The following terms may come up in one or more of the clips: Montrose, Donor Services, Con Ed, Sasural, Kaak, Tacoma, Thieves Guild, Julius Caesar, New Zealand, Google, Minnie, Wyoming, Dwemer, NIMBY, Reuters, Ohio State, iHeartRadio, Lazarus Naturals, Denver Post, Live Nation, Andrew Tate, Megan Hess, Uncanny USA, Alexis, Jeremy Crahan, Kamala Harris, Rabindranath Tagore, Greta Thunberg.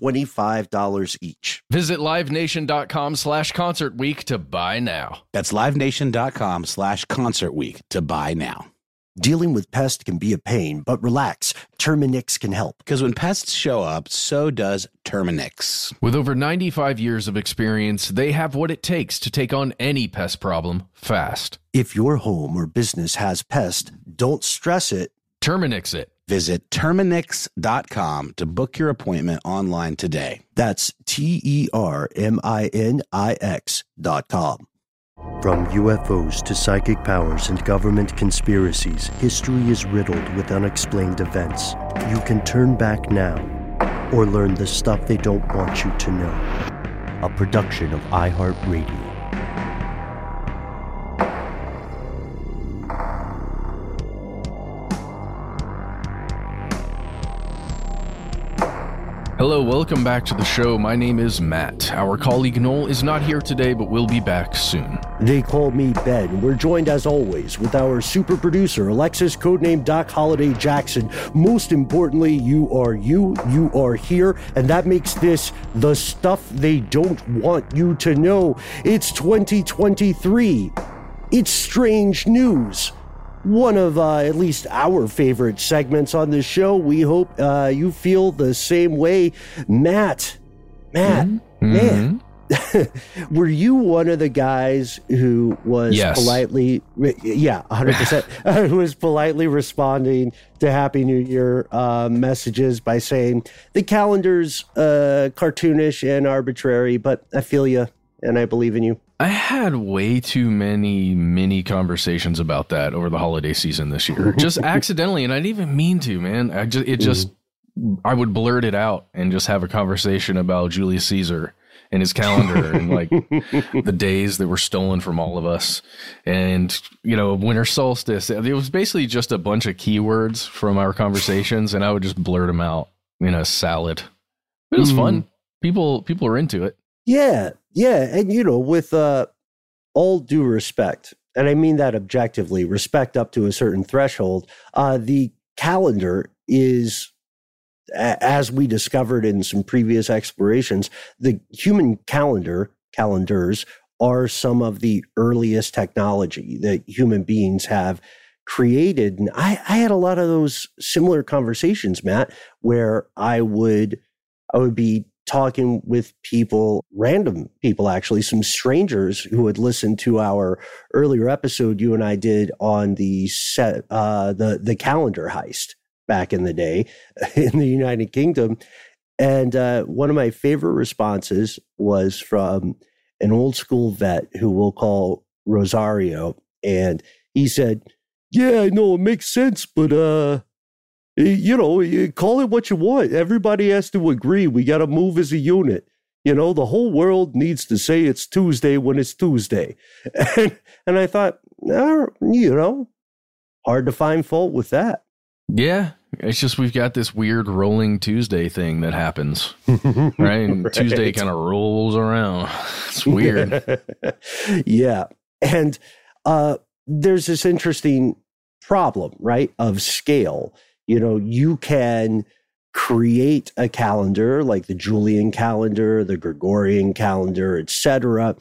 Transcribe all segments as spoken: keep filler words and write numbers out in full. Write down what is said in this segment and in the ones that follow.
twenty-five dollars each. Visit livenation.com slash concert week to buy now. That's livenation.com slash concert week to buy now. Dealing with pests can be a pain, but relax. Terminix can help. Because when pests show up, so does Terminix. With over ninety-five years of experience, they have what it takes to take on any pest problem fast. If your home or business has pests, don't stress it. Terminix it. Visit Terminix dot com to book your appointment online today. That's T E R M I N I X dot com. From U F Os to psychic powers and government conspiracies, history is riddled with unexplained events. You can turn back now or learn the stuff they don't want you to know. A production of iHeartRadio. Hello, welcome back to the show. My name is Matt. Our colleague Noel is not here today, but we'll be back soon. They call me Ben. We're joined, as always, with our super producer, Alexis, codename Doc Holiday Jackson. Most importantly, you are you, you are here, and that makes this the stuff they don't want you to know. It's twenty twenty-three. It's strange news. One of uh, at least our favorite segments on this show. We hope uh, you feel the same way. Matt, Matt, mm-hmm. man, were you one of the guys who was yes. politely, yeah, one hundred percent, who was politely responding to Happy New Year uh, messages by saying the calendar's uh, cartoonish and arbitrary, but I feel you and I believe in you? I had way too many mini conversations about that over the holiday season this year, just accidentally. And I didn't even mean to, man. I just, it just, I would blurt it out and just have a conversation about Julius Caesar and his calendar and like the days that were stolen from all of us. And, you know, winter solstice, it was basically just a bunch of keywords from our conversations. And I would just blurt them out in a salad. It was mm. fun. People, people are into it. Yeah. Yeah. And, you know, with uh, all due respect, and I mean that objectively, respect up to a certain threshold, uh, the calendar is, a- as we discovered in some previous explorations, the human calendar, calendars are some of the earliest technology that human beings have created. And I, I had a lot of those similar conversations, Matt, where I would, I would be talking with people, random people, actually, some strangers who had listened to our earlier episode you and I did on the set, uh, the the calendar heist back in the day in the United Kingdom. And uh, one of my favorite responses was from an old school vet who we'll call Rosario. And he said, yeah, I know it makes sense, but uh, you know, you call it what you want. Everybody has to agree. We got to move as a unit. You know, the whole world needs to say it's Tuesday when it's Tuesday. And, and I thought, nah, you know, hard to find fault with that. Yeah. It's just we've got this weird rolling Tuesday thing that happens, right? And right. Tuesday kind of rolls around. It's weird. Yeah. And uh, there's this interesting problem, right, of scale. You know, you can create a calendar like the Julian calendar, the Gregorian calendar, et cetera,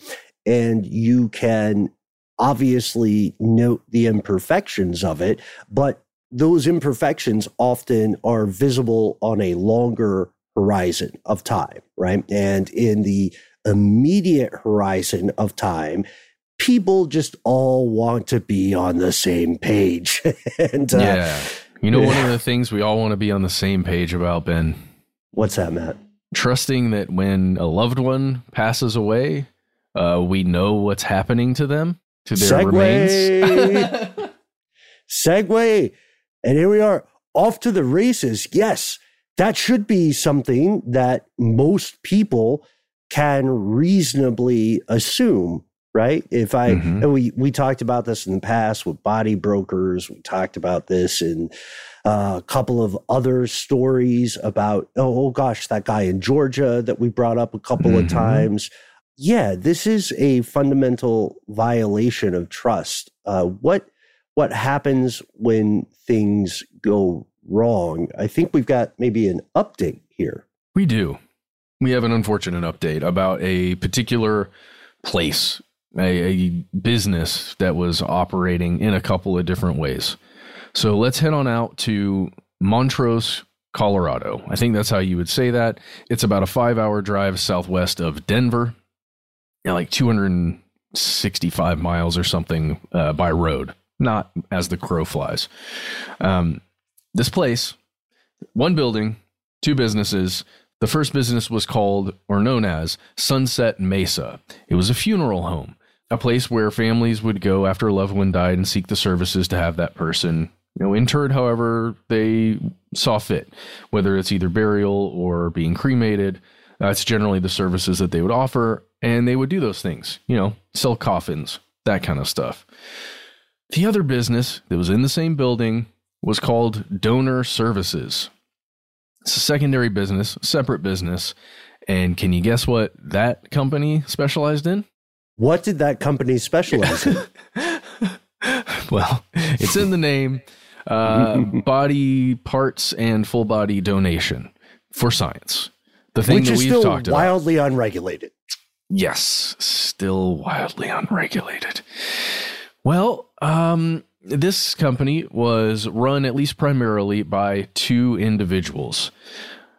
and you can obviously note the imperfections of it, but those imperfections often are visible on a longer horizon of time, right? And in the immediate horizon of time, people just all want to be on the same page. and uh, yeah. You know, yeah. One of the things we all want to be on the same page about, Ben. What's that, Matt? Trusting that when a loved one passes away, uh, we know what's happening to them, to their Segway. Remains. Segway. And here we are, off to the races. Yes, that should be something that most people can reasonably assume, right? If I, mm-hmm. and we, we talked about this in the past with body brokers, we talked about this in a couple of other stories about, oh, oh gosh, that guy in Georgia that we brought up a couple mm-hmm. of times. Yeah, this is a fundamental violation of trust. Uh, what, what happens when things go wrong? I think we've got maybe an update here. We do. We have an unfortunate update about a particular place, a, a business that was operating in a couple of different ways. So let's head on out to Montrose, Colorado. I think that's how you would say that. It's about a five-hour drive southwest of Denver, you know, like two hundred sixty-five miles or something uh, by road, not as the crow flies. Um, this place, one building, two businesses. The first business was called, or known as, Sunset Mesa. It was a funeral home, a place where families would go after a loved one died and seek the services to have that person, you know, interred however they saw fit, whether it's either burial or being cremated. That's generally the services that they would offer, and they would do those things, you know, sell coffins, that kind of stuff. The other business that was in the same building was called Donor Services. It's a secondary business, separate business. And can you guess what that company specialized in? What did that company specialize in? Well, it's in the name, uh, body parts and full body donation for science. The thing Which that is we've still talked about. Wildly unregulated. Yes, still wildly unregulated. Well, um, this company was run at least primarily by two individuals.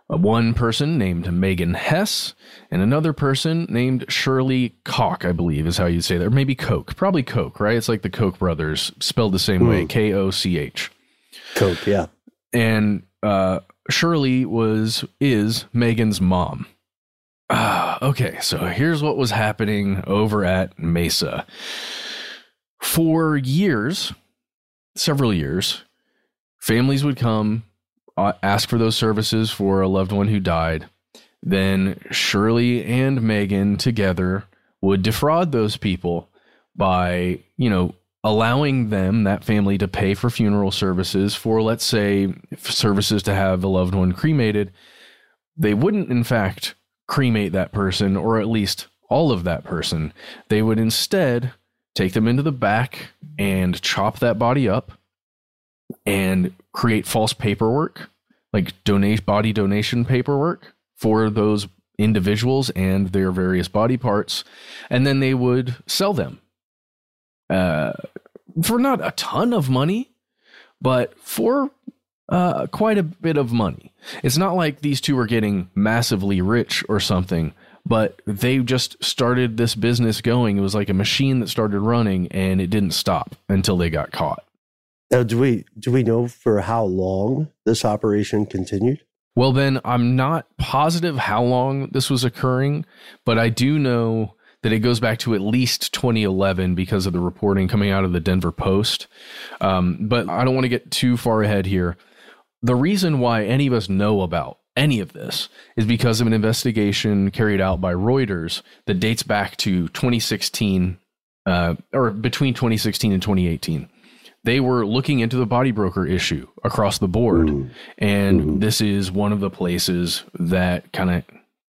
One person named Megan Hess and another person named Shirley Koch, I believe is how you'd say that. Or maybe Koch, probably Koch, right? It's like the Koch brothers spelled the same Ooh. way, K O C H. Koch, yeah. And uh, Shirley was is Megan's mom. Uh, okay, so here's what was happening over at Mesa. For years... several years, families would come, uh, ask for those services for a loved one who died. Then Shirley and Megan together would defraud those people by, you know, allowing them, that family, to pay for funeral services for, let's say, services to have a loved one cremated. They wouldn't, in fact, cremate that person, or at least all of that person. They would instead take them into the back and chop that body up and create false paperwork, like donate body donation paperwork for those individuals and their various body parts. And then they would sell them uh, for not a ton of money, but for uh, quite a bit of money. It's not like these two were getting massively rich or something, but they just started this business going. It was like a machine that started running, and it didn't stop until they got caught. Now, do we do we know for how long this operation continued? Well, Ben, I'm not positive how long this was occurring, but I do know that it goes back to at least twenty eleven because of the reporting coming out of the Denver Post. Um, but I don't want to get too far ahead here. The reason why any of us know about any of this is because of an investigation carried out by Reuters that dates back to twenty sixteen uh, or between twenty sixteen and twenty eighteen. They were looking into the body broker issue across the board. Mm. And mm. this is one of the places that kind of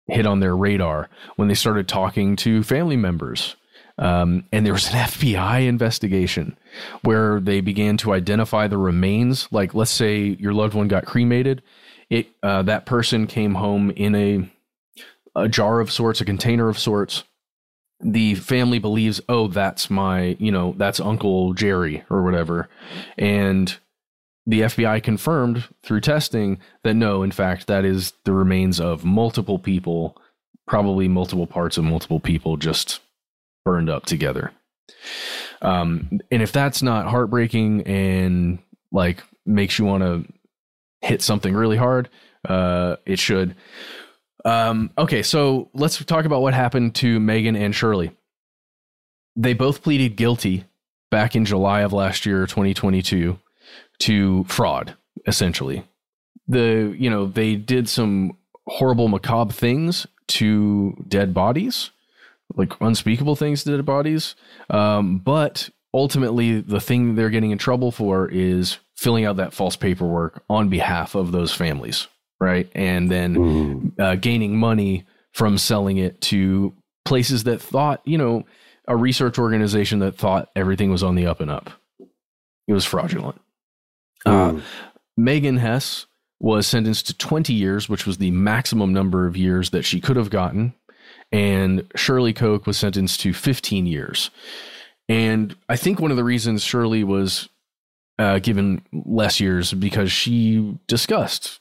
hit on their radar when they started talking to family members. Um, and there was an F B I investigation where they began to identify the remains. Like, let's say your loved one got cremated. It uh, that person came home in a, a jar of sorts, a container of sorts. The family believes, oh, that's my, you know, that's Uncle Jerry or whatever. And the F B I confirmed through testing that no, in fact, that is the remains of multiple people probably multiple parts of multiple people just burned up together. Um, and if that's not heartbreaking and like makes you want to hit something really hard, uh, it should. Um, okay, so let's talk about what happened to Megan and Shirley. They both pleaded guilty back in July of last year, twenty twenty-two, to fraud, essentially. The, you know, they did some horrible, macabre things to dead bodies, like unspeakable things to dead bodies. Um, but ultimately, the thing they're getting in trouble for is filling out that false paperwork on behalf of those families, right? And then uh, gaining money from selling it to places that thought, you know, a research organization that thought everything was on the up and up. It was fraudulent. Mm. Uh, Megan Hess was sentenced to twenty years, which was the maximum number of years that she could have gotten. And Shirley Koch was sentenced to fifteen years. And I think one of the reasons Shirley was uh, given less years because she discussed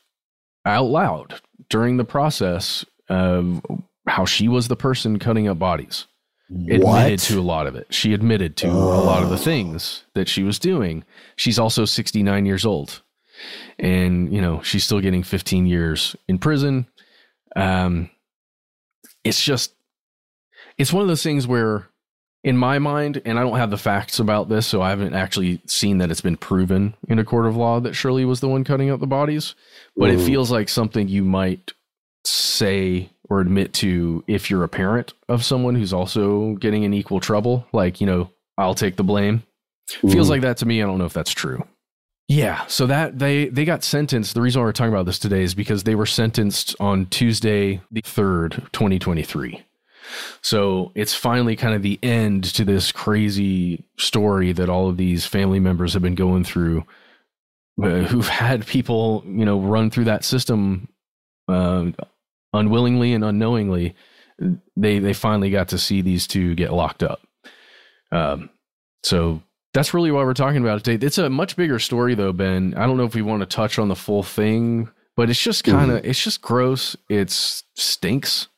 out loud during the process of how she was the person cutting up bodies. Admitted what? To a lot of it. She admitted to oh. a lot of the things that she was doing. She's also sixty-nine years old. And, you know, she's still getting fifteen years in prison. Um, it's just, it's one of those things where, in my mind, and I don't have the facts about this, so I haven't actually seen that it's been proven in a court of law that Shirley was the one cutting up the bodies, but mm. it feels like something you might say or admit to if you're a parent of someone who's also getting in equal trouble. Like, you know, I'll take the blame. Mm. Feels like that to me. I don't know if that's true. Yeah, so that they, they got sentenced. The reason why we're talking about this today is because they were sentenced on Tuesday, the third, twenty twenty-three. So it's finally kind of the end to this crazy story that all of these family members have been going through, uh, who've had people, you know, run through that system uh, unwillingly and unknowingly. They they finally got to see these two get locked up. Um, so. That's really why we're talking about it today. It's a much bigger story, though, Ben. I don't know if we want to touch on the full thing, but it's just kind of, mm-hmm. it's just gross. It stinks.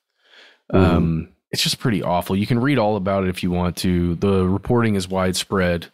Mm-hmm. Um, it's just pretty awful. You can read all about it if you want to. The reporting is widespread.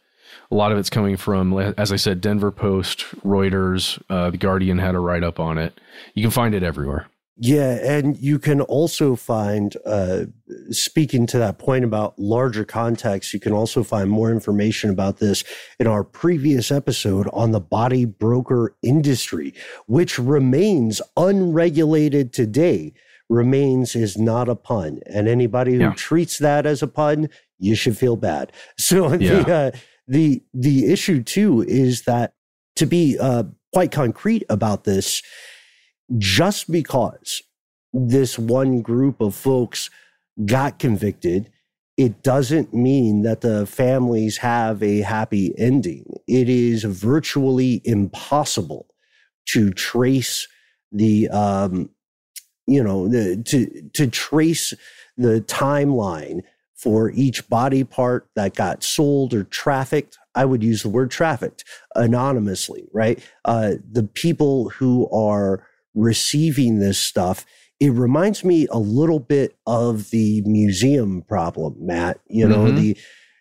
A lot of it's coming from, as I said, Denver Post, Reuters, uh, The Guardian had a write-up on it. You can find it everywhere. Yeah, and you can also find, uh, speaking to that point about larger context, you can also find more information about this in our previous episode on the body broker industry, which remains unregulated today. Remains is not a pun. And anybody who yeah. treats that as a pun, you should feel bad. So yeah. the, uh, the, the issue, too, is that to be uh, quite concrete about this, just because this one group of folks got convicted, it doesn't mean that the families have a happy ending. It is virtually impossible to trace the, um, you know, the, to to trace the timeline for each body part that got sold or trafficked. I would use the word trafficked anonymously, right? Uh, the people who are receiving this stuff, it reminds me a little bit of the museum problem, Matt. You know, mm-hmm. the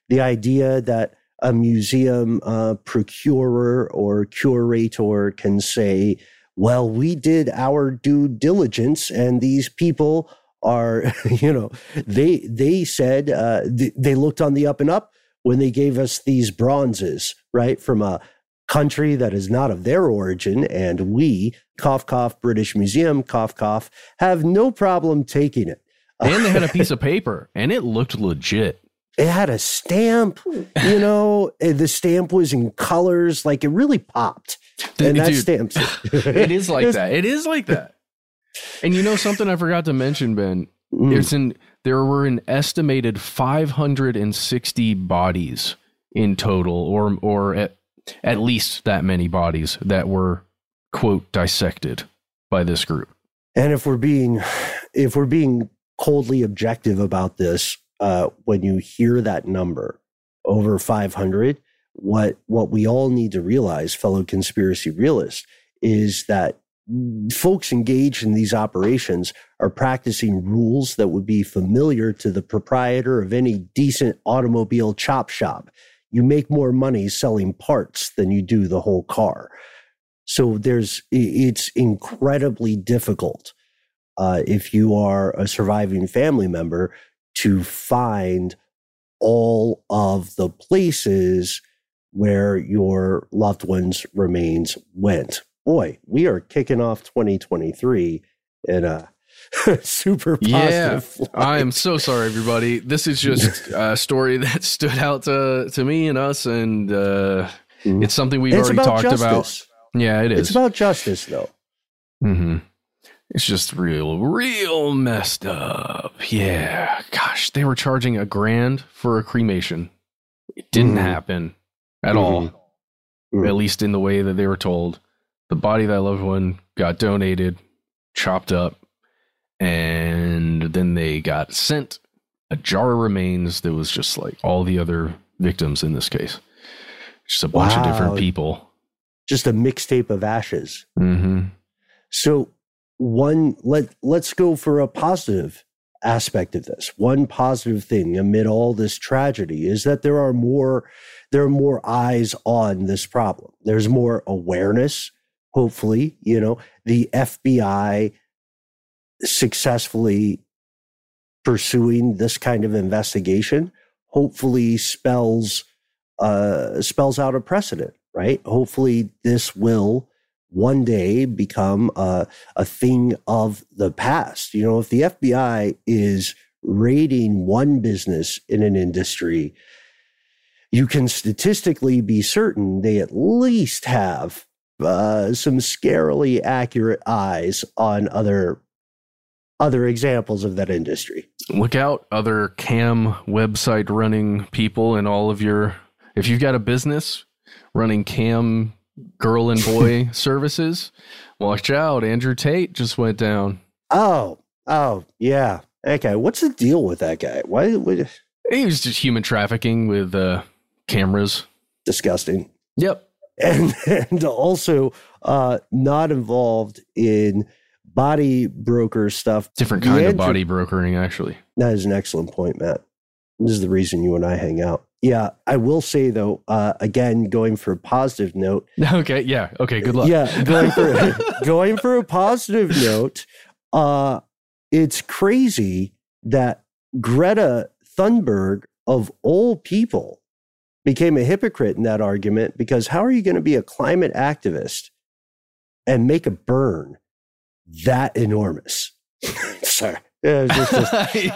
the idea that a museum uh, procurer or curator can say, well, we did our due diligence and these people are, you know, they they said uh, th- they looked on the up and up when they gave us these bronzes, right, from a country that is not of their origin, and we, cough, cough, British Museum, cough, cough, have no problem taking it. And they had a piece of paper, and it looked legit. It had a stamp, you know, the stamp was in colors, like it really popped. Dude, and that dude, stamps. It is like that. It is like that. And you know something I forgot to mention, Ben? Mm. There's an, there were an estimated five hundred sixty bodies in total, or or at At least that many bodies that were, quote, dissected by this group. And if we're being, if we're being coldly objective about this, uh, when you hear that number over five hundred, what what we all need to realize, fellow conspiracy realists, is that folks engaged in these operations are practicing rules that would be familiar to the proprietor of any decent automobile chop shop. You make more money selling parts than you do the whole car. So there's, it's incredibly difficult uh, if you are a surviving family member to find all of the places where your loved one's remains went. Boy, we are kicking off twenty twenty-three in a super positive yeah, flight. I am so sorry, everybody. This is just a story that stood out to, to me and us, and uh, mm-hmm. it's something we've it's already about talked justice. about. Yeah, it is. It's about justice, though. Mm-hmm. It's just real, real messed up. Yeah. Gosh, they were charging a grand for a cremation. It didn't mm-hmm. happen at mm-hmm. all, mm-hmm. at least in the way that they were told. The body of that loved one got donated, chopped up, and then they got sent a jar of remains that was just like all the other victims in this case. Just a bunch wow. of different people. Just a mixtape of ashes. Mm-hmm. So one, let, let's go for a positive aspect of this. One positive thing amid all this tragedy is that there are more, there are more eyes on this problem. There's more awareness, hopefully. You know, the F B I successfully pursuing this kind of investigation hopefully spells uh, spells out a precedent. Right. Hopefully this will one day become a, a thing of the past. You know, if the F B I is raiding one business in an industry, you can statistically be certain they at least have uh, some scarily accurate eyes on other other examples of that industry. Look out, other cam website running people, and all of your, if you've got a business running cam girl and boy services, watch out. Andrew Tate just went down. Oh, oh, yeah. Okay, what's the deal with that guy? Why? why? He was just human trafficking with uh, cameras. Disgusting. Yep. And, and also uh, not involved in body broker stuff. Different kind Andrew, of body brokering, actually. That is an excellent point, Matt. This is the reason you and I hang out. Yeah, I will say, though, uh, again, going for a positive note. Okay, yeah. Okay, good luck. Yeah, going for, going for a positive note, uh, it's crazy that Greta Thunberg, of all people, became a hypocrite in that argument, because how are you going to be a climate activist and make a burn that enormous? Sorry. It's, just, just,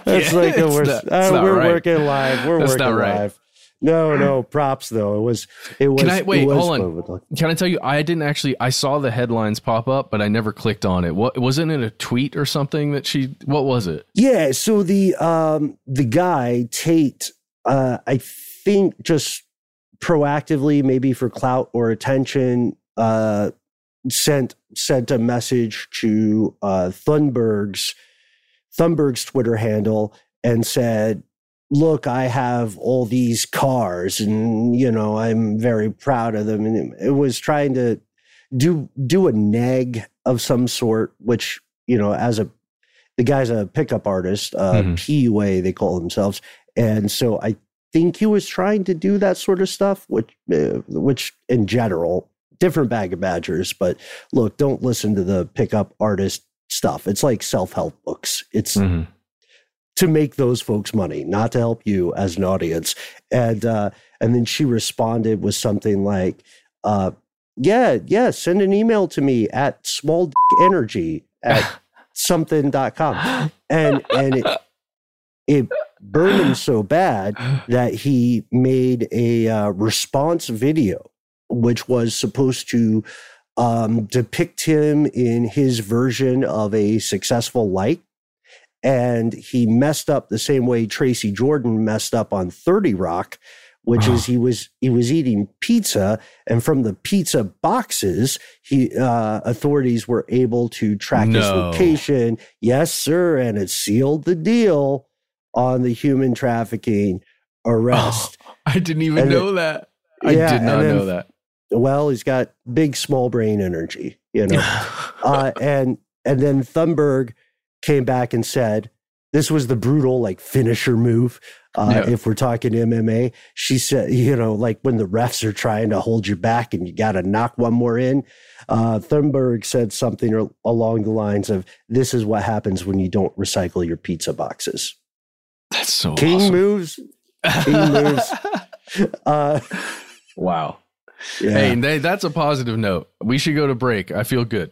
it's yeah, like the worst. Not, uh, we're right. working live. We're that's working right. live. No, no props though. It was. It was. Can I, wait, was hold on. Look. Can I tell you? I didn't actually. I saw the headlines pop up, but I never clicked on it. What wasn't it a tweet or something that she? What was it? Yeah. So the um the guy Tate, uh, I think just proactively, maybe for clout or attention, uh, sent sent a message to uh, Thunberg's. Thunberg's Twitter handle and said, look, I have all these cars and, you know, I'm very proud of them. And it was trying to do do a nag of some sort, which, you know, as a, the guy's a pickup artist, uh, mm-hmm. P U A, they call themselves. And so I think he was trying to do that sort of stuff, which, uh, which in general, different bag of badgers. But look, don't listen to the pickup artist stuff. It's like self-help books. It's mm-hmm. to make those folks money, not to help you as an audience. And uh, and then she responded with something like, uh, yeah, yeah, send an email to me at smallenergy at something dot com. And, and it, it burned him so bad that he made a uh, response video, which was supposed to Um, depict him in his version of a successful life. And he messed up the same way Tracy Jordan messed up on thirty Rock, which oh. is he was he was eating pizza, and from the pizza boxes, he uh, authorities were able to track no. his location. Yes, sir, and it sealed the deal on the human trafficking arrest. Oh, I didn't even and know it, that. I yeah, did not know that. well, he's got big small brain energy, you know. uh, and and then Thunberg came back and said, this was the brutal, like, finisher move. Uh, no. If we're talking M M A, she said, you know, like when the refs are trying to hold you back and you got to knock one more in, uh, Thunberg said something along the lines of, this is what happens when you don't recycle your pizza boxes. That's so King awesome. moves. King moves. Uh, wow. Yeah. Hey, they, that's a positive note. We should go to break. I feel good.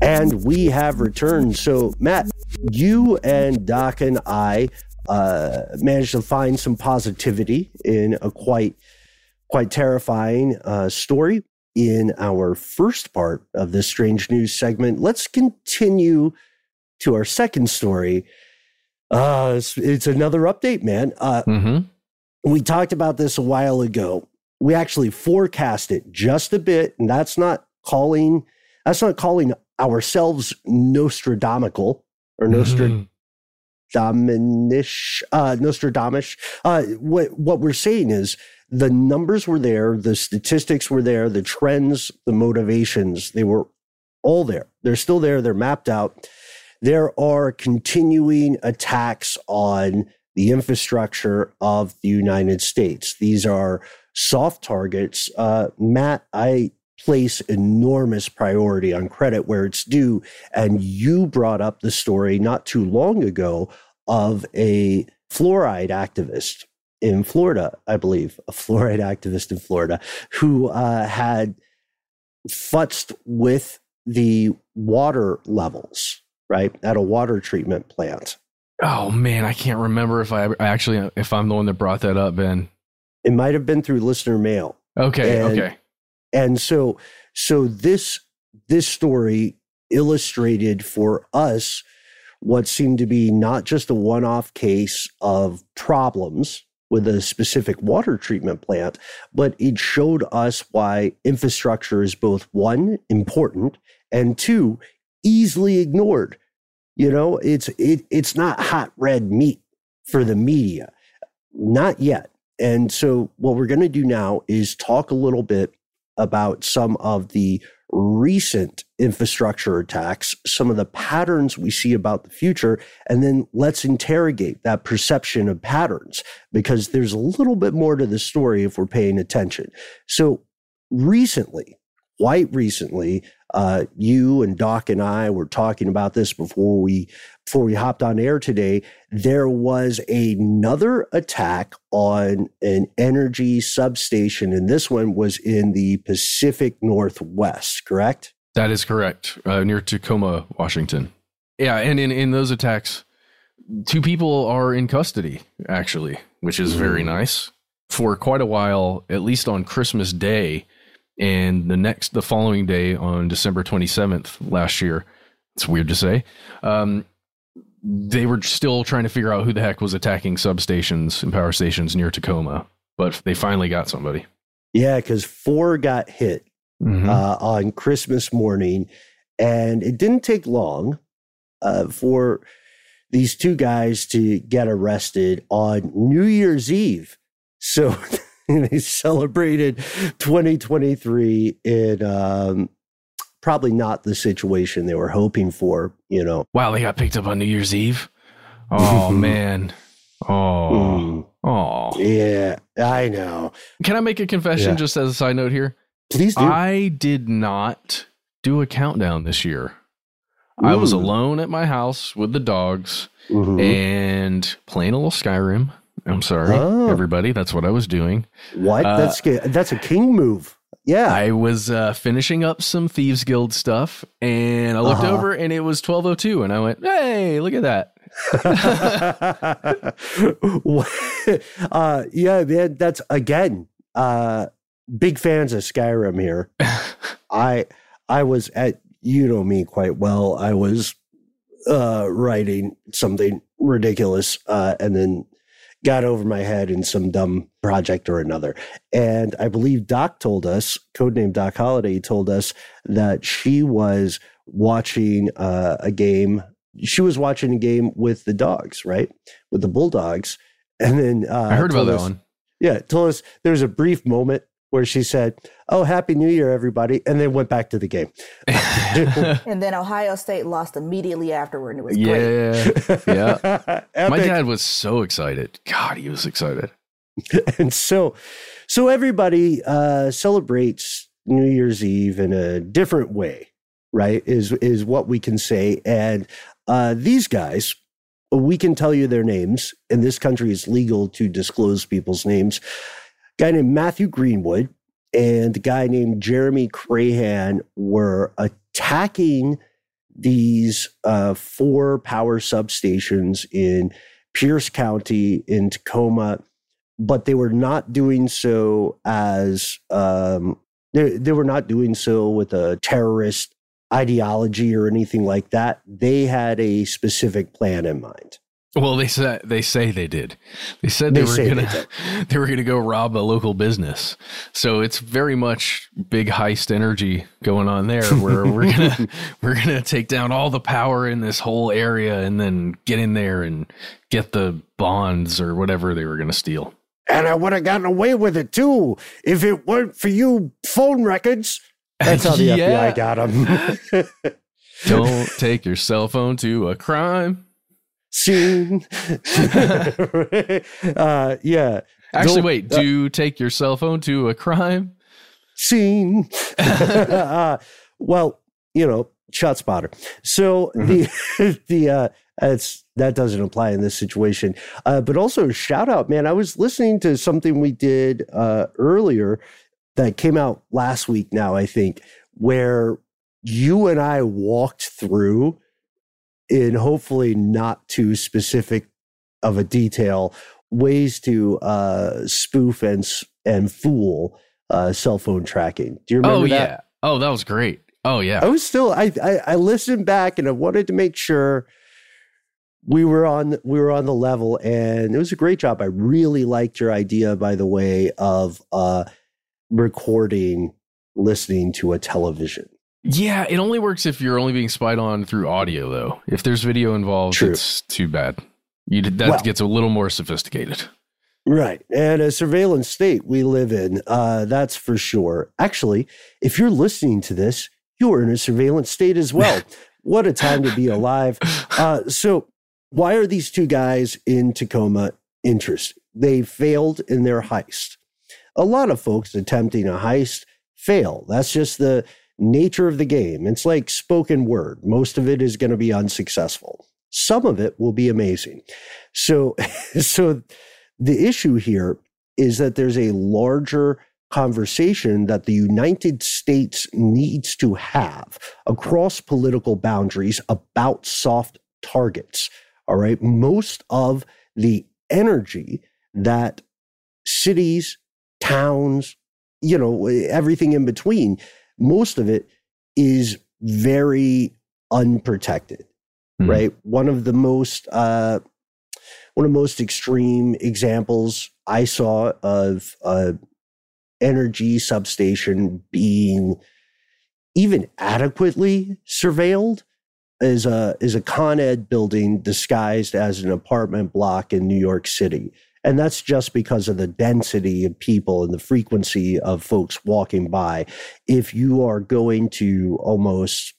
And we have returned. So, Matt, you and Doc and I uh, managed to find some positivity in a quite, quite terrifying uh, story in our first part of this strange news segment. Let's continue to our second story. Uh, it's, it's another update, man. Uh, mm-hmm. We talked about this a while ago. We actually forecast it just a bit, and that's not calling that's not calling ourselves Nostradamical or mm. Nostradamish. Uh, Nostradamish. Uh, what what we're saying is the numbers were there, the statistics were there, the trends, the motivations, they were all there. They're still there. They're mapped out. There are continuing attacks on the infrastructure of the United States. These are soft targets. Uh, Matt, I place enormous priority on credit where it's due. And you brought up the story not too long ago of a fluoride activist in Florida, I believe, a fluoride activist in Florida who uh, had futzed with the water levels, right, at a water treatment plant. Oh, man, I can't remember if I actually if I'm the one that brought that up, Ben. It might have been through listener mail. Okay, and, okay. And so so this this story illustrated for us what seemed to be not just a one-off case of problems with a specific water treatment plant, but it showed us why infrastructure is both, one, important, and two, easily ignored. You know, it's it it's not hot red meat for the media. Not yet. And so what we're going to do now is talk a little bit about some of the recent infrastructure attacks, some of the patterns we see about the future, and then let's interrogate that perception of patterns, because there's a little bit more to the story if we're paying attention. So recently, quite recently, uh, you and Doc and I were talking about this before we before we hopped on air today. There was another attack on an energy substation, and this one was in the Pacific Northwest, correct? That is correct, uh, near Tacoma, Washington. Yeah, and in, in those attacks, two people are in custody, actually, which is very nice. For quite a while, at least on Christmas Day, and the next, the following day on December twenty-seventh last year, it's weird to say, um, they were still trying to figure out who the heck was attacking substations and power stations near Tacoma, but they finally got somebody. Yeah, because four got hit mm-hmm. uh, on Christmas morning, and it didn't take long uh, for these two guys to get arrested on New Year's Eve. So... They celebrated twenty twenty-three in um, probably not the situation they were hoping for, you know. Wow, they got picked up on New Year's Eve? Oh, man. Oh. Oh. Yeah, I know. Can I make a confession yeah. just as a side note here? Please do. I did not do a countdown this year. Ooh. I was alone at my house with the dogs mm-hmm. and playing a little Skyrim. I'm sorry, oh. everybody. That's what I was doing. What? Uh, that's that's a king move. Yeah. I was uh, finishing up some Thieves Guild stuff, and I looked uh-huh. over, and it was twelve oh two, and I went, hey, look at that. uh, yeah, man, that's, again, uh, big fans of Skyrim here. I I was at, you know me quite well, I was uh, writing something ridiculous, uh, and then got over my head in some dumb project or another. And I believe Doc told us, codename Doc Holiday told us that she was watching uh, a game. She was watching a game with the dogs, right? With the Bulldogs. And then uh, I heard about that one. Yeah. Told us there was a brief moment where she said, oh, Happy New Year, everybody. And then went back to the game. And then Ohio State lost immediately afterward. And it was great. Yeah. Yeah. My dad was so excited. God, he was excited. And so, so everybody uh, celebrates New Year's Eve in a different way, right? Is, is what we can say. And uh, these guys, we can tell you their names. In this country, it's legal to disclose people's names. Guy named Matthew Greenwood and a guy named Jeremy Crahan were attacking these uh, four power substations in Pierce County in Tacoma, but they were not doing so as um, they, they were not doing so with a terrorist ideology or anything like that. They had a specific plan in mind. Well, they said they say they did. They said they, they were gonna they, they were gonna go rob a local business. So it's very much big heist energy going on there, where we're gonna we're gonna take down all the power in this whole area and then get in there and get the bonds or whatever they were gonna steal. And I would have gotten away with it too if it weren't for you phone records. That's how the yeah. F B I got them. Don't take your cell phone to a crime. Soon. uh, yeah. Actually, Don't, wait. Uh, do you take your cell phone to a crime scene? uh, well, you know, shot spotter. So mm-hmm. the the uh, it's that doesn't apply in this situation. Uh, but also, shout out, man! I was listening to something we did uh, earlier that came out last week. Now I think where you and I walked through, in hopefully not too specific of a detail, ways to uh, spoof and and fool uh, cell phone tracking. Do you remember oh, that? Oh, yeah. Oh, that was great. Oh, yeah. I was still, I, I I listened back and I wanted to make sure we were on we were on the level, and it was a great job. I really liked your idea, by the way, of uh, recording, listening to a television. Yeah, it only works if you're only being spied on through audio, though. If there's video involved, True. It's too bad. You did, that well, gets a little more sophisticated. Right. And a surveillance state we live in, uh, that's for sure. Actually, if you're listening to this, you were in a surveillance state as well. What a time to be alive. Uh, so why are these two guys in Tacoma interested? They failed in their heist. A lot of folks attempting a heist fail. That's just the nature of the game. It's like spoken word. Most of it is going to be unsuccessful. Some of it will be amazing. So, so the issue here is that there's a larger conversation that the United States needs to have across political boundaries about soft targets. All right. Most of the energy that cities, towns, you know, everything in between, most of it is very unprotected, mm-hmm. right? One of the most, uh, one of the most extreme examples I saw of uh, energy substation being even adequately surveilled is a is a Con Ed building disguised as an apartment block in New York City. And that's just because of the density of people and the frequency of folks walking by. If you are going to almost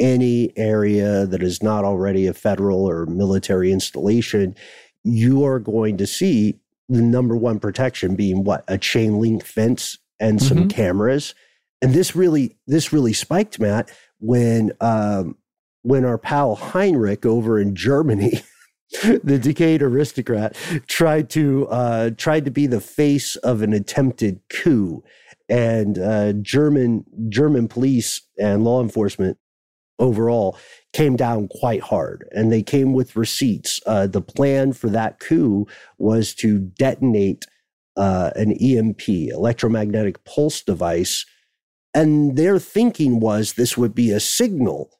any area that is not already a federal or military installation, you are going to see the number one protection being what? A chain link fence and some mm-hmm. cameras. And this really, this really spiked, Matt, when um, when our pal Heinrich over in Germany. The decayed aristocrat tried to uh, tried to be the face of an attempted coup, and uh, German German police and law enforcement overall came down quite hard, and they came with receipts. Uh, the plan for that coup was to detonate uh, an E M P, electromagnetic pulse device, and their thinking was this would be a signal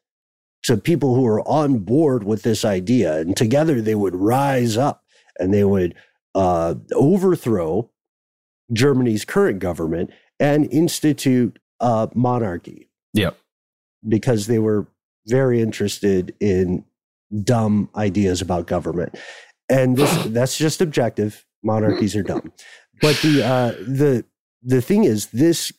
to people who are on board with this idea. And together they would rise up and they would uh, overthrow Germany's current government and institute a monarchy. Yeah. Because they were very interested in dumb ideas about government. And this, that's just objective. Monarchies are dumb. But the, uh, the, the thing is, this,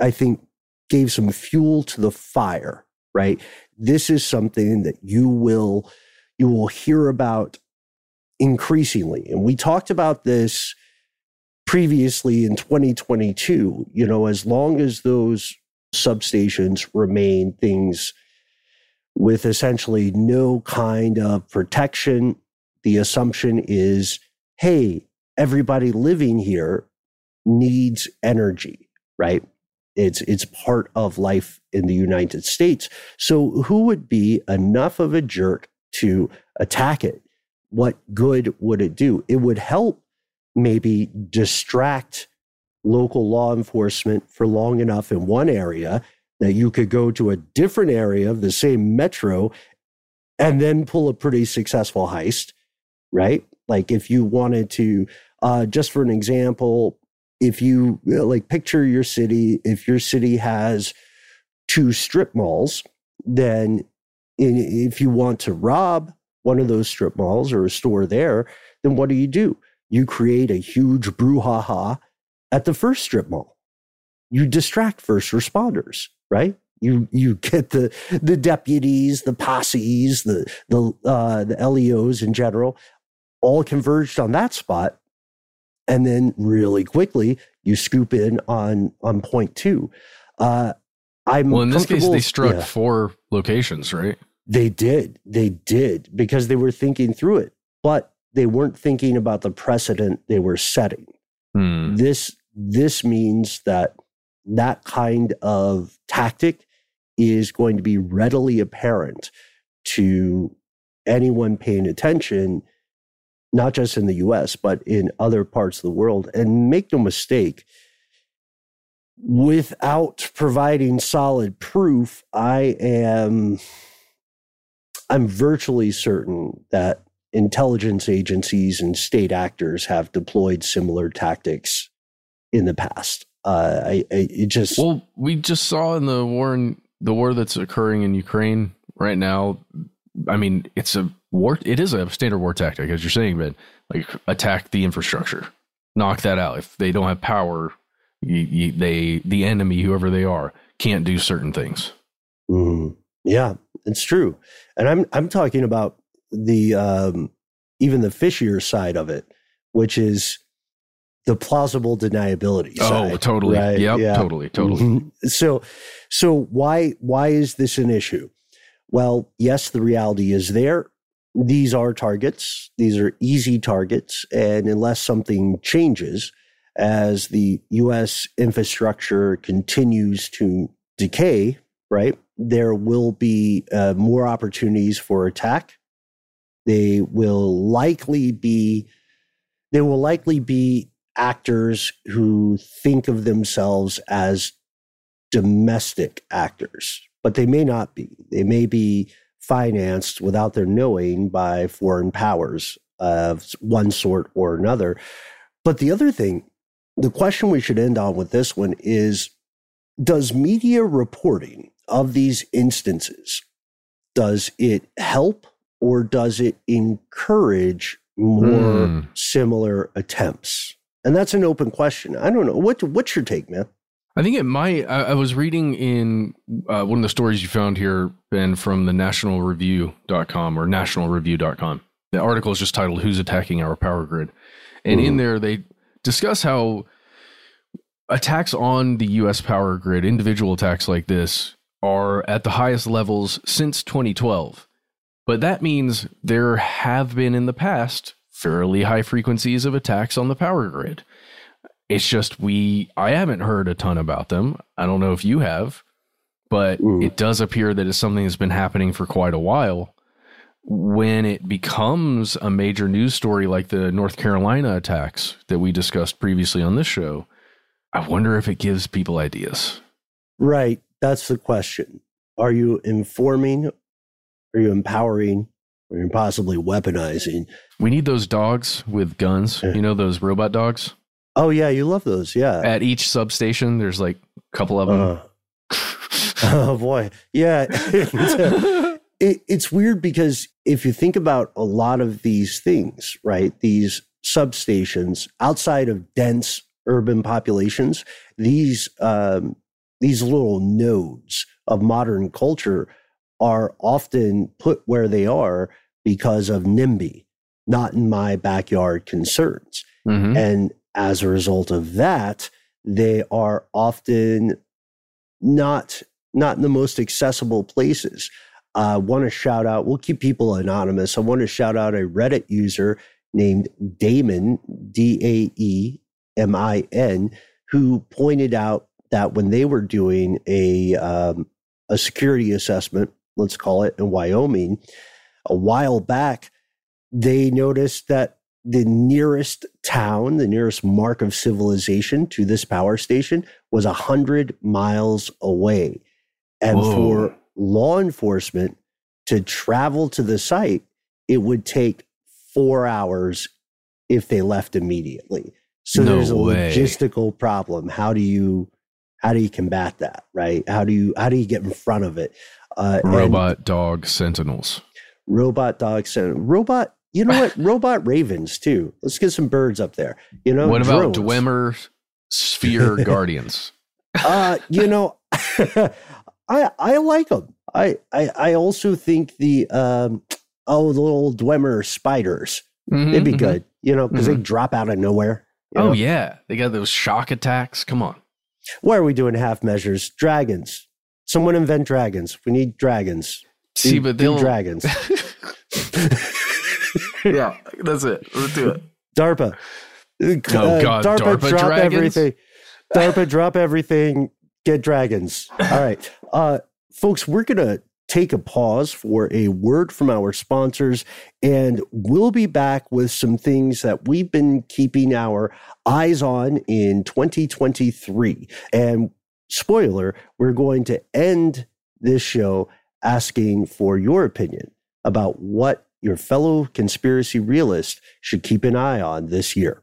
I think, gave some fuel to the fire, right? This is something that you will you will hear about increasingly. And we talked about this previously in twenty twenty-two. You know, as long as those substations remain things with essentially no kind of protection, the assumption is, hey, everybody living here needs energy, right? It's it's part of life in the United States. So who would be enough of a jerk to attack it? What good would it do? It would help maybe distract local law enforcement for long enough in one area that you could go to a different area of the same metro and then pull a pretty successful heist, right? Like if you wanted to, uh, just for an example, if you, you know, like picture your city, if your city has two strip malls, then in, if you want to rob one of those strip malls or a store there, then what do you do? You create a huge brouhaha at the first strip mall. You distract first responders, right? You you get the the deputies, the posses, the the uh, the L E Os in general, all converged on that spot. And then really quickly, you scoop in on, on point two. Uh, I'm well, in this case, they struck yeah. four locations, right? They did. They did because they were thinking through it, but they weren't thinking about the precedent they were setting. Hmm. This, this means that that kind of tactic is going to be readily apparent to anyone paying attention, not just in the U S, but in other parts of the world. And make no mistake, without providing solid proof, I am, I'm virtually certain that intelligence agencies and state actors have deployed similar tactics in the past. Uh, I, I it just well, we just saw in the war, in, the war that's occurring in Ukraine right now. I mean, it's a war. It is a standard war tactic, as you're saying, Ben. Like attack the infrastructure, knock that out. If they don't have power, you, you, they the enemy, whoever they are, can't do certain things. Mm, yeah, it's true. And I'm I'm talking about the um, even the fishier side of it, which is the plausible deniability side. Oh, totally. Right? Yep, yeah, totally, totally. Mm-hmm. So so why why is this an issue? Well, yes, the reality is there. These are targets. These are easy targets. And unless something changes as the U S infrastructure continues to decay, right, there will be uh, more opportunities for attack. They will likely be, there will likely be actors who think of themselves as domestic actors, but they may not be. They may be financed without their knowing by foreign powers of one sort or another. But the other thing, the question we should end on with this one is, does media reporting of these instances, does it help or does it encourage more mm. similar attempts? And that's an open question. I don't know. What, what's your take, man? I think it might. I, I was reading in uh, one of the stories you found here, Ben, from the national review dot com or national review dot com. The article is just titled "Who's Attacking Our Power Grid?" And mm. in there, they discuss how attacks on the U S power grid, individual attacks like this, are at the highest levels since twenty twelve. But that means there have been in the past fairly high frequencies of attacks on the power grid. It's just we, I haven't heard a ton about them. I don't know if you have, but Ooh. It does appear that it's something that's been happening for quite a while. When it becomes a major news story like the North Carolina attacks that we discussed previously on this show, I wonder if it gives people ideas. Right. That's the question. Are you informing? Are you empowering? Are you possibly weaponizing? We need those dogs with guns. You know, those robot dogs? Oh, yeah. You love those. Yeah. At each substation, there's like a couple of them. Uh, oh, boy. Yeah. it, it's weird because if you think about a lot of these things, right, these substations outside of dense urban populations, these um, these little nodes of modern culture are often put where they are because of NIMBY, not in my backyard concerns. Mm-hmm. And as a result of that, they are often not not in the most accessible places. I uh, want to shout out, we'll keep people anonymous. I want to shout out a Reddit user named Damon, D A E M I N, who pointed out that when they were doing a um, a security assessment, let's call it, in Wyoming, a while back, they noticed that the nearest town, the nearest mark of civilization to this power station was one hundred miles away. And Whoa. For law enforcement to travel to the site, it would take four hours if they left immediately. So no there's a way. Logistical problem. How do you how do you combat that, right? How do you how do you get in front of it? Uh, robot and, dog sentinels. Robot dog sentinels. Robot. You know what? Robot ravens, too. Let's get some birds up there. You know, what drones. About Dwemer sphere guardians? uh, you know, I I like them. I, I, I also think the, um, oh, the little Dwemer spiders. Mm-hmm, they'd be mm-hmm. good, you know, because mm-hmm. they drop out of nowhere. Oh, know? Yeah. They got those shock attacks. Come on. Why are we doing half measures? Dragons. Someone invent dragons. We need dragons. See, we, but they'll... dragons. Yeah, that's it. Let's do it. DARPA. Oh, God. Uh, DARPA, DARPA drop dragons? Everything. DARPA, drop everything. Get dragons. All right. Uh, folks, we're going to take a pause for a word from our sponsors, and we'll be back with some things that we've been keeping our eyes on in twenty twenty-three. And spoiler, we're going to end this show asking for your opinion about what your fellow conspiracy realist should keep an eye on this year.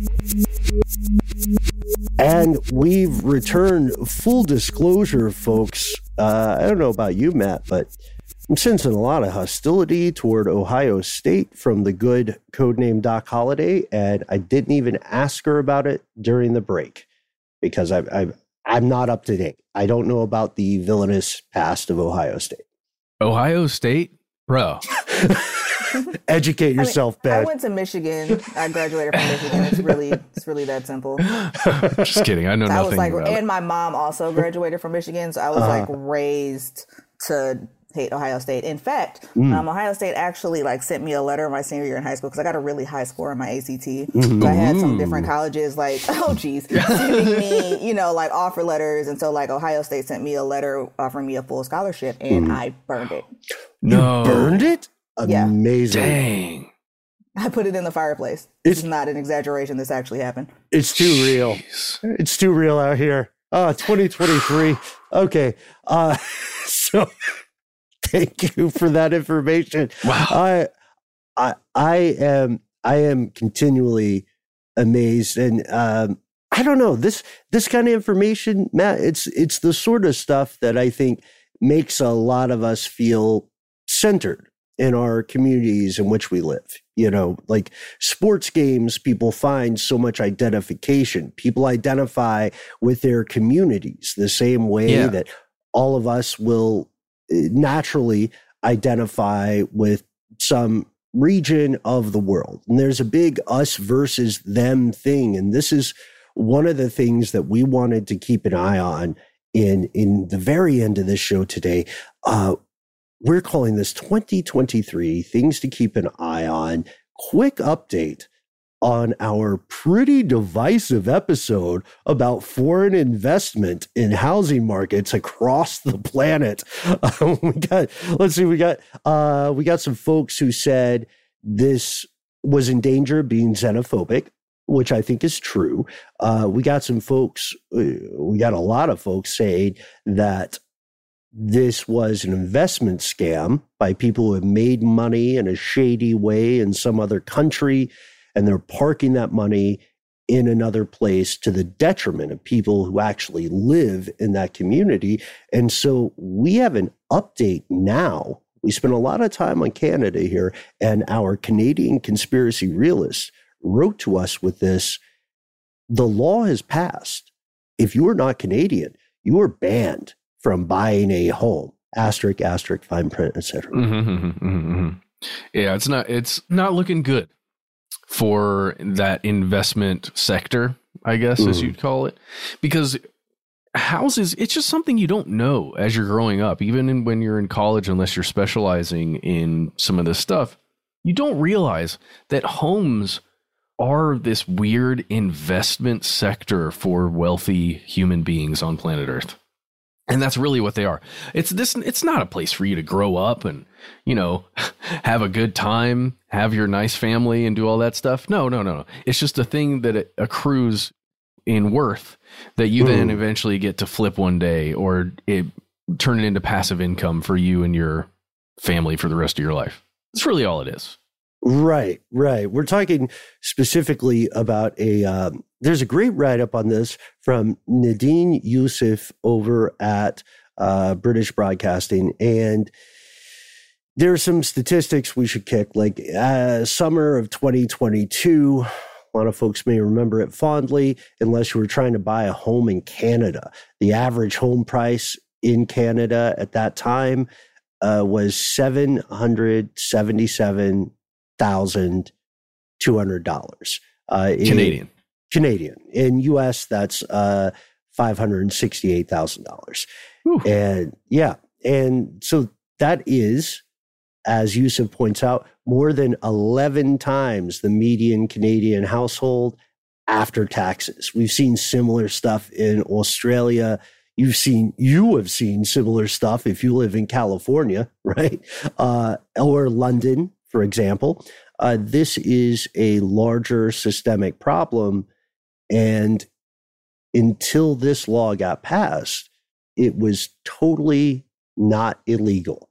And we've returned. Full disclosure, folks, uh, I don't know about you, Matt, but I'm sensing a lot of hostility toward Ohio State from the good codename Doc Holiday, and I didn't even ask her about it during the break because I've, I've, I'm not up to date. I don't know about the villainous past of Ohio State. Ohio State? Bro. Educate yourself, I mean, Ben. I went to Michigan. I graduated from Michigan. It's really, it's really that simple. Just kidding. I know so nothing I was like, about and it. My mom also graduated from Michigan, so I was uh, like raised to hate Ohio State. In fact, mm. um, Ohio State actually like sent me a letter my senior year in high school because I got a really high score on my A C T. Mm-hmm. So I had some different colleges like, oh geez, sending me, you know, like offer letters, and so like Ohio State sent me a letter offering me a full scholarship, and mm. I burned it. No, you burned it. Amazing. Yeah. Dang. I put it in the fireplace. It's, it's not an exaggeration. This actually happened. It's too real. It's too real out here. Uh, twenty twenty-three. Okay. Uh, so thank you for that information. Wow. I, I, I am, I am continually amazed. And, um, I don't know this, this kind of information, Matt, it's, it's the sort of stuff that I think makes a lot of us feel centered in our communities in which we live. You know, like sports games, people find so much identification. People identify with their communities the same way yeah. that all of us will naturally identify with some region of the world. And there's a big us versus them thing. And this is one of the things that we wanted to keep an eye on in, in the very end of this show today. Uh, We're calling this twenty twenty-three Things to Keep an Eye On. Quick update on our pretty divisive episode about foreign investment in housing markets across the planet. Uh, we got, let's see, we got uh, we got some folks who said this was in danger of being xenophobic, which I think is true. Uh, we got some folks, we got a lot of folks saying that this was an investment scam by people who have made money in a shady way in some other country, and they're parking that money in another place to the detriment of people who actually live in that community. And so we have an update now. We spent a lot of time on Canada here, and our Canadian conspiracy realists wrote to us with this. The law has passed. If you are not Canadian, you are banned from buying a home. Asterisk, asterisk, fine print, et cetera. Mm-hmm, mm-hmm. Yeah, it's not, it's not looking good for that investment sector, I guess, mm. as you'd call it, because houses, it's just something you don't know as you're growing up, even in, when you're in college, unless you're specializing in some of this stuff, you don't realize that homes are this weird investment sector for wealthy human beings on planet Earth. And that's really what they are. It's this. It's not a place for you to grow up and, you know, have a good time, have your nice family and do all that stuff. No, no, no, no. It's just a thing that it accrues in worth that you mm. then eventually get to flip one day, or it turn it into passive income for you and your family for the rest of your life. That's really all it is. Right, right. We're talking specifically about a, um, there's a great write-up on this from Nadine Youssef over at uh, British Broadcasting. And there are some statistics we should kick, like uh, summer of twenty twenty-two, a lot of folks may remember it fondly, unless you were trying to buy a home in Canada. The average home price in Canada at that time uh, was seven hundred seventy-seven dollars. Thousand two hundred dollars uh, Canadian. Canadian in U S that's uh, five hundred and sixty-eight thousand dollars, and yeah, and so that is, as Yusuf points out, more than eleven times the median Canadian household after taxes. We've seen similar stuff in Australia. You've seen, you have seen similar stuff if you live in California, right, uh, or London. For example, uh, this is a larger systemic problem, and until this law got passed, it was totally not illegal.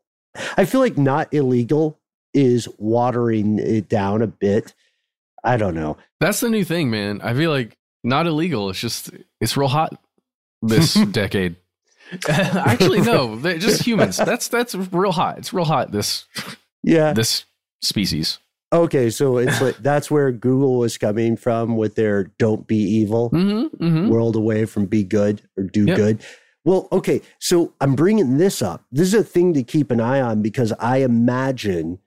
I feel like not illegal is watering it down a bit. I don't know. That's the new thing, man. I feel like not illegal. It's just, it's real hot this decade. Actually, no, they're just humans. That's, that's real hot. It's real hot. This, yeah, this. Species. Okay, so it's like that's where Google was coming from with their "don't be evil," mm-hmm, mm-hmm. world away from "be good" or "do yep. good." Well, okay, so I'm bringing this up. This is a thing to keep an eye on, because I imagine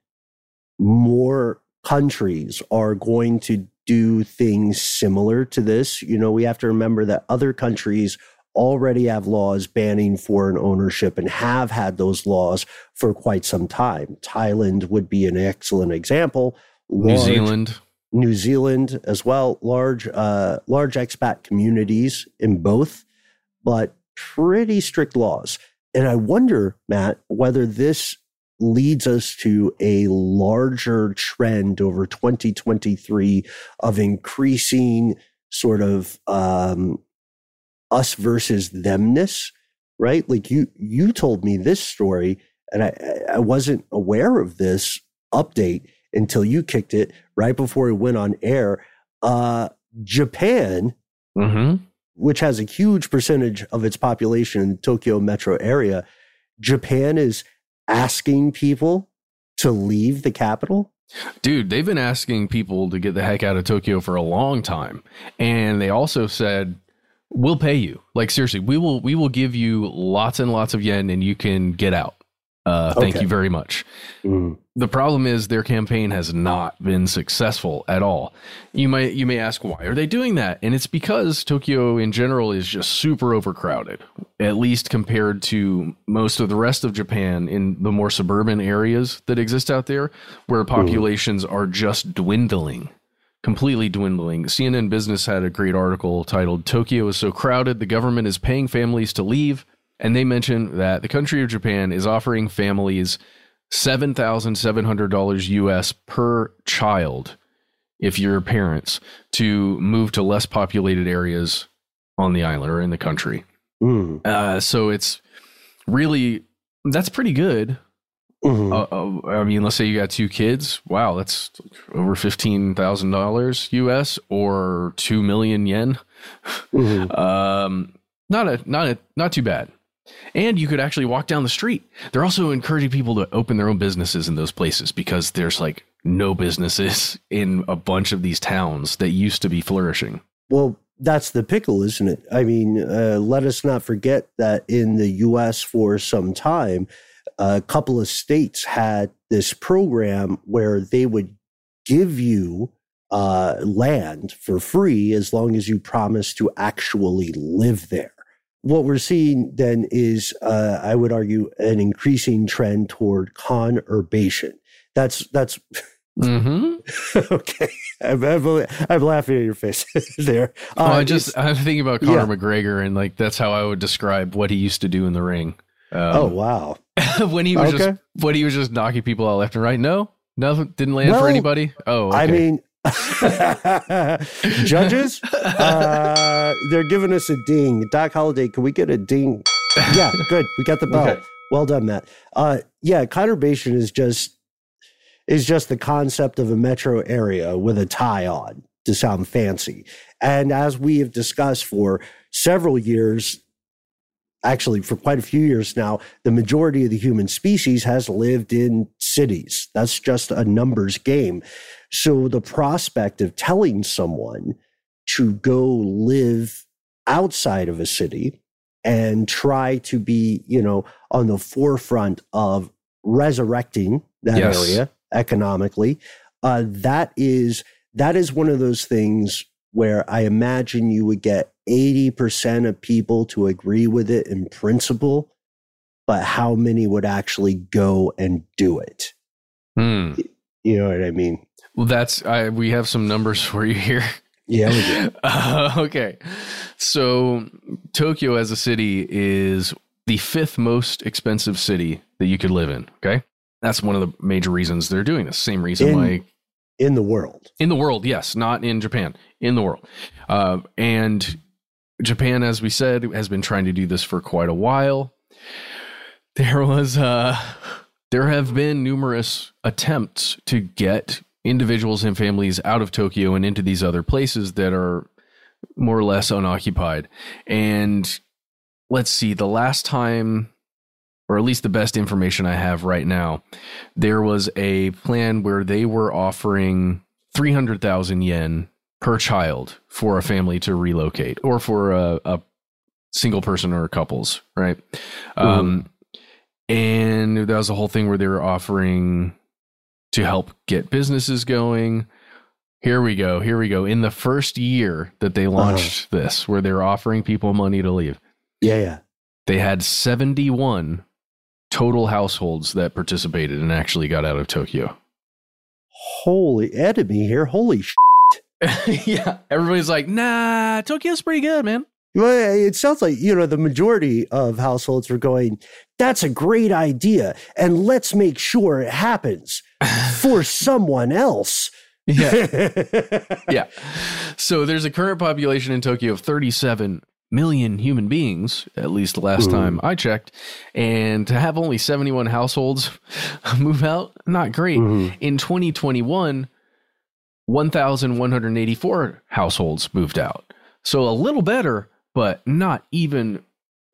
more countries are going to do things similar to this. You know, we have to remember that other countries already have laws banning foreign ownership and have had those laws for quite some time. Thailand would be an excellent example. Large, New Zealand. New Zealand as well. Large, uh, large expat communities in both, but pretty strict laws. And I wonder, Matt, whether this leads us to a larger trend over twenty twenty-three of increasing sort of um, us versus themness, right? Like you, you told me this story, and I, I wasn't aware of this update until you kicked it right before it went on air. Uh, Japan, mm-hmm. which has a huge percentage of its population in the Tokyo metro area, Japan is asking people to leave the capital. Dude, they've been asking people to get the heck out of Tokyo for a long time, and they also said, we'll pay you. Like, seriously, we will we will give you lots and lots of yen, and you can get out. Uh, thank okay. you very much. Mm. The problem is their campaign has not been successful at all. You might you may ask, why are they doing that? And it's because Tokyo in general is just super overcrowded, at least compared to most of the rest of Japan in the more suburban areas that exist out there, where populations mm. are just dwindling. Completely dwindling. C N N Business had a great article titled "Tokyo is so crowded, the government is paying families to leave." And they mentioned that the country of Japan is offering families seven thousand seven hundred dollars U S per child, if you're parents, to move to less populated areas on the island or in the country. Mm. Uh, so it's really, that's pretty good. Mm-hmm. Uh, uh, I mean, let's say you got two kids. Wow, that's over fifteen thousand dollars U S or two million yen. Mm-hmm. um, not a not a not too bad. And you could actually walk down the street. They're also encouraging people to open their own businesses in those places because there's like no businesses in a bunch of these towns that used to be flourishing. Well, that's the pickle, isn't it? I mean, uh, let us not forget that in the U S for some time, a couple of states had this program where they would give you uh, land for free as long as you promised to actually live there. What we're seeing then is, uh, I would argue, an increasing trend toward conurbation. That's that's mm-hmm. okay. I'm, I'm I'm laughing at your face there. Well, um, I just I'm thinking about Conor yeah. McGregor, and like that's how I would describe what he used to do in the ring. Um, oh wow! when he was okay. just when he was just knocking people out left and right. No, nothing didn't land well, for anybody. Oh, okay. I mean. Judges, uh, they're giving us a ding. Doc Holiday, can we get a ding? Yeah, good. We got the bell. Okay. Well done, Matt. Uh, yeah, conurbation is just is just the concept of a metro area with a tie on to sound fancy. And as we have discussed for several years, actually for quite a few years now, the majority of the human species has lived in cities. That's just a numbers game. So the prospect of telling someone to go live outside of a city and try to be, you know, on the forefront of resurrecting that yes. area economically, uh, that is that is one of those things where I imagine you would get eighty percent of people to agree with it in principle, but how many would actually go and do it? Hmm. You know what I mean? Well, that's I. We have some numbers for you here. Yeah. We do. uh, okay. So Tokyo as a city is the fifth most expensive city that you could live in. Okay, that's one of the major reasons they're doing this. Same reason in, why in the world. In the world, yes, not in Japan. In the world, uh, and. Japan, as we said, has been trying to do this for quite a while. There was, uh, there have been numerous attempts to get individuals and families out of Tokyo and into these other places that are more or less unoccupied. And let's see, the last time, or at least the best information I have right now, there was a plan where they were offering three hundred thousand yen per child for a family to relocate, or for a, a single person or couples, right? Mm-hmm. Um, and that was the whole thing where they were offering to help get businesses going. Here we go. Here we go. In the first year that they launched uh-huh. this, where they were offering people money to leave. Yeah, yeah. They had seventy-one total households that participated and actually got out of Tokyo. Holy enemy here. Holy shit. Yeah, everybody's like, nah, Tokyo's pretty good, man. Well, it sounds like, you know, the majority of households are going, that's a great idea, and let's make sure it happens for someone else. Yeah. Yeah. So there's a current population in Tokyo of thirty-seven million human beings, at least last Ooh. time I checked, and to have only seventy-one households move out, not great. Mm-hmm. In twenty twenty-one, one thousand one hundred eighty-four households moved out. So a little better, but not even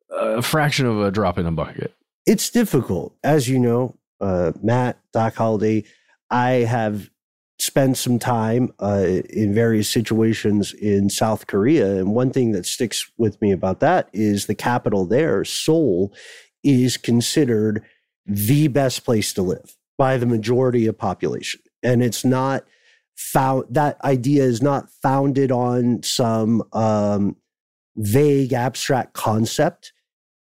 a fraction of a drop in a bucket. It's difficult. As you know, uh, Matt, Doc Holiday, I have spent some time uh, in various situations in South Korea. And one thing that sticks with me about that is the capital there, Seoul, is considered the best place to live by the majority of population. And it's not... Found, that idea is not founded on some um, vague abstract concept.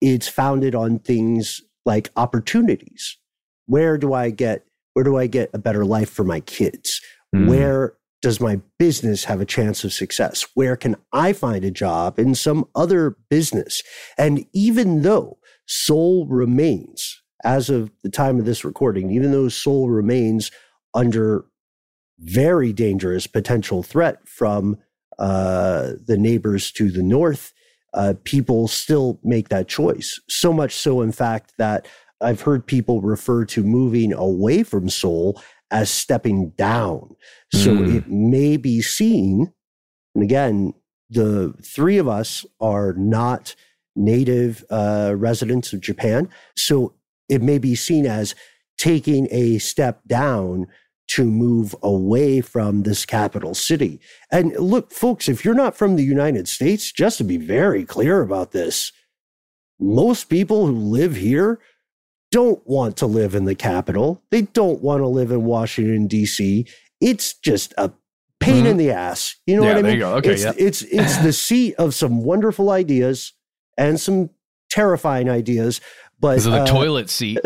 It's founded on things like opportunities. Where do I get where do I get a better life for my kids? Mm. Where does my business have a chance of success? Where can I find a job in some other business? And even though Seoul remains, as of the time of this recording, even though Seoul remains under very dangerous potential threat from uh, the neighbors to the north, uh, people still make that choice. So much so, in fact, that I've heard people refer to moving away from Seoul as stepping down. So mm. it may be seen, and again, the three of us are not native uh, residents of Japan, so it may be seen as taking a step down to move away from this capital city. And look, folks, if you're not from the United States, just to be very clear about this, most people who live here don't want to live in the capital. They don't want to live in Washington, D C. It's just a pain mm-hmm. in the ass. You know yeah, what I mean? There you go. Okay, it's, yeah. it's, it's the seat of some wonderful ideas and some terrifying ideas. But, is it a uh, toilet seat?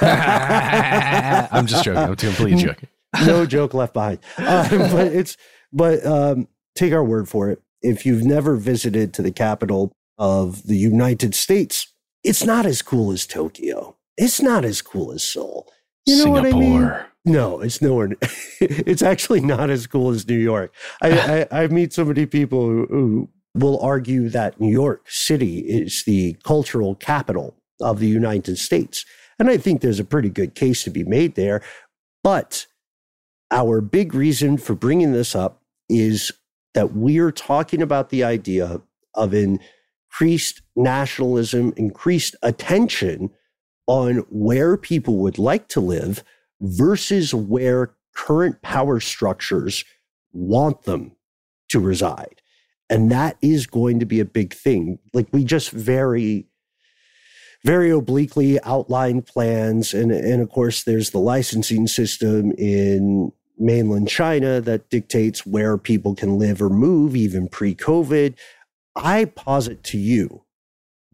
I'm just joking. I'm completely joking. No joke left behind. Uh, but it's but um, take our word for it. If you've never visited to the capital of the United States, it's not as cool as Tokyo. It's not as cool as Seoul. You know Singapore. What I mean? No, it's nowhere. It's actually not as cool as New York. I, I, I meet so many people who, who will argue that New York City is the cultural capital of the United States. And I think there's a pretty good case to be made there. But our big reason for bringing this up is that we're talking about the idea of increased nationalism, increased attention on where people would like to live versus where current power structures want them to reside. And that is going to be a big thing. Like, we just vary... very obliquely outlined plans. And, and of course, there's the licensing system in mainland China that dictates where people can live or move, even pre-COVID. I posit to you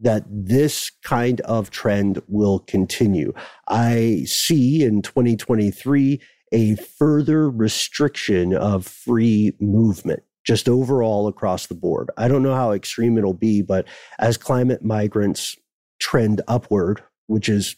that this kind of trend will continue. I see in twenty twenty-three a further restriction of free movement, just overall across the board. I don't know how extreme it'll be, but as climate migrants trend upward, which is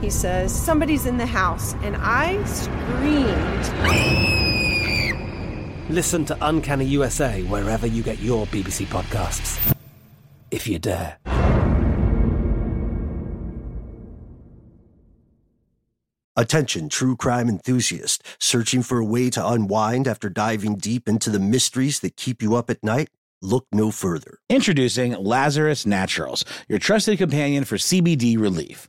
He says, somebody's in the house, and I screamed. Listen to Uncanny U S A wherever you get your B B C podcasts, if you dare. Attention, true crime enthusiast. Searching for a way to unwind after diving deep into the mysteries that keep you up at night? Look no further. Introducing Lazarus Naturals, your trusted companion for C B D relief.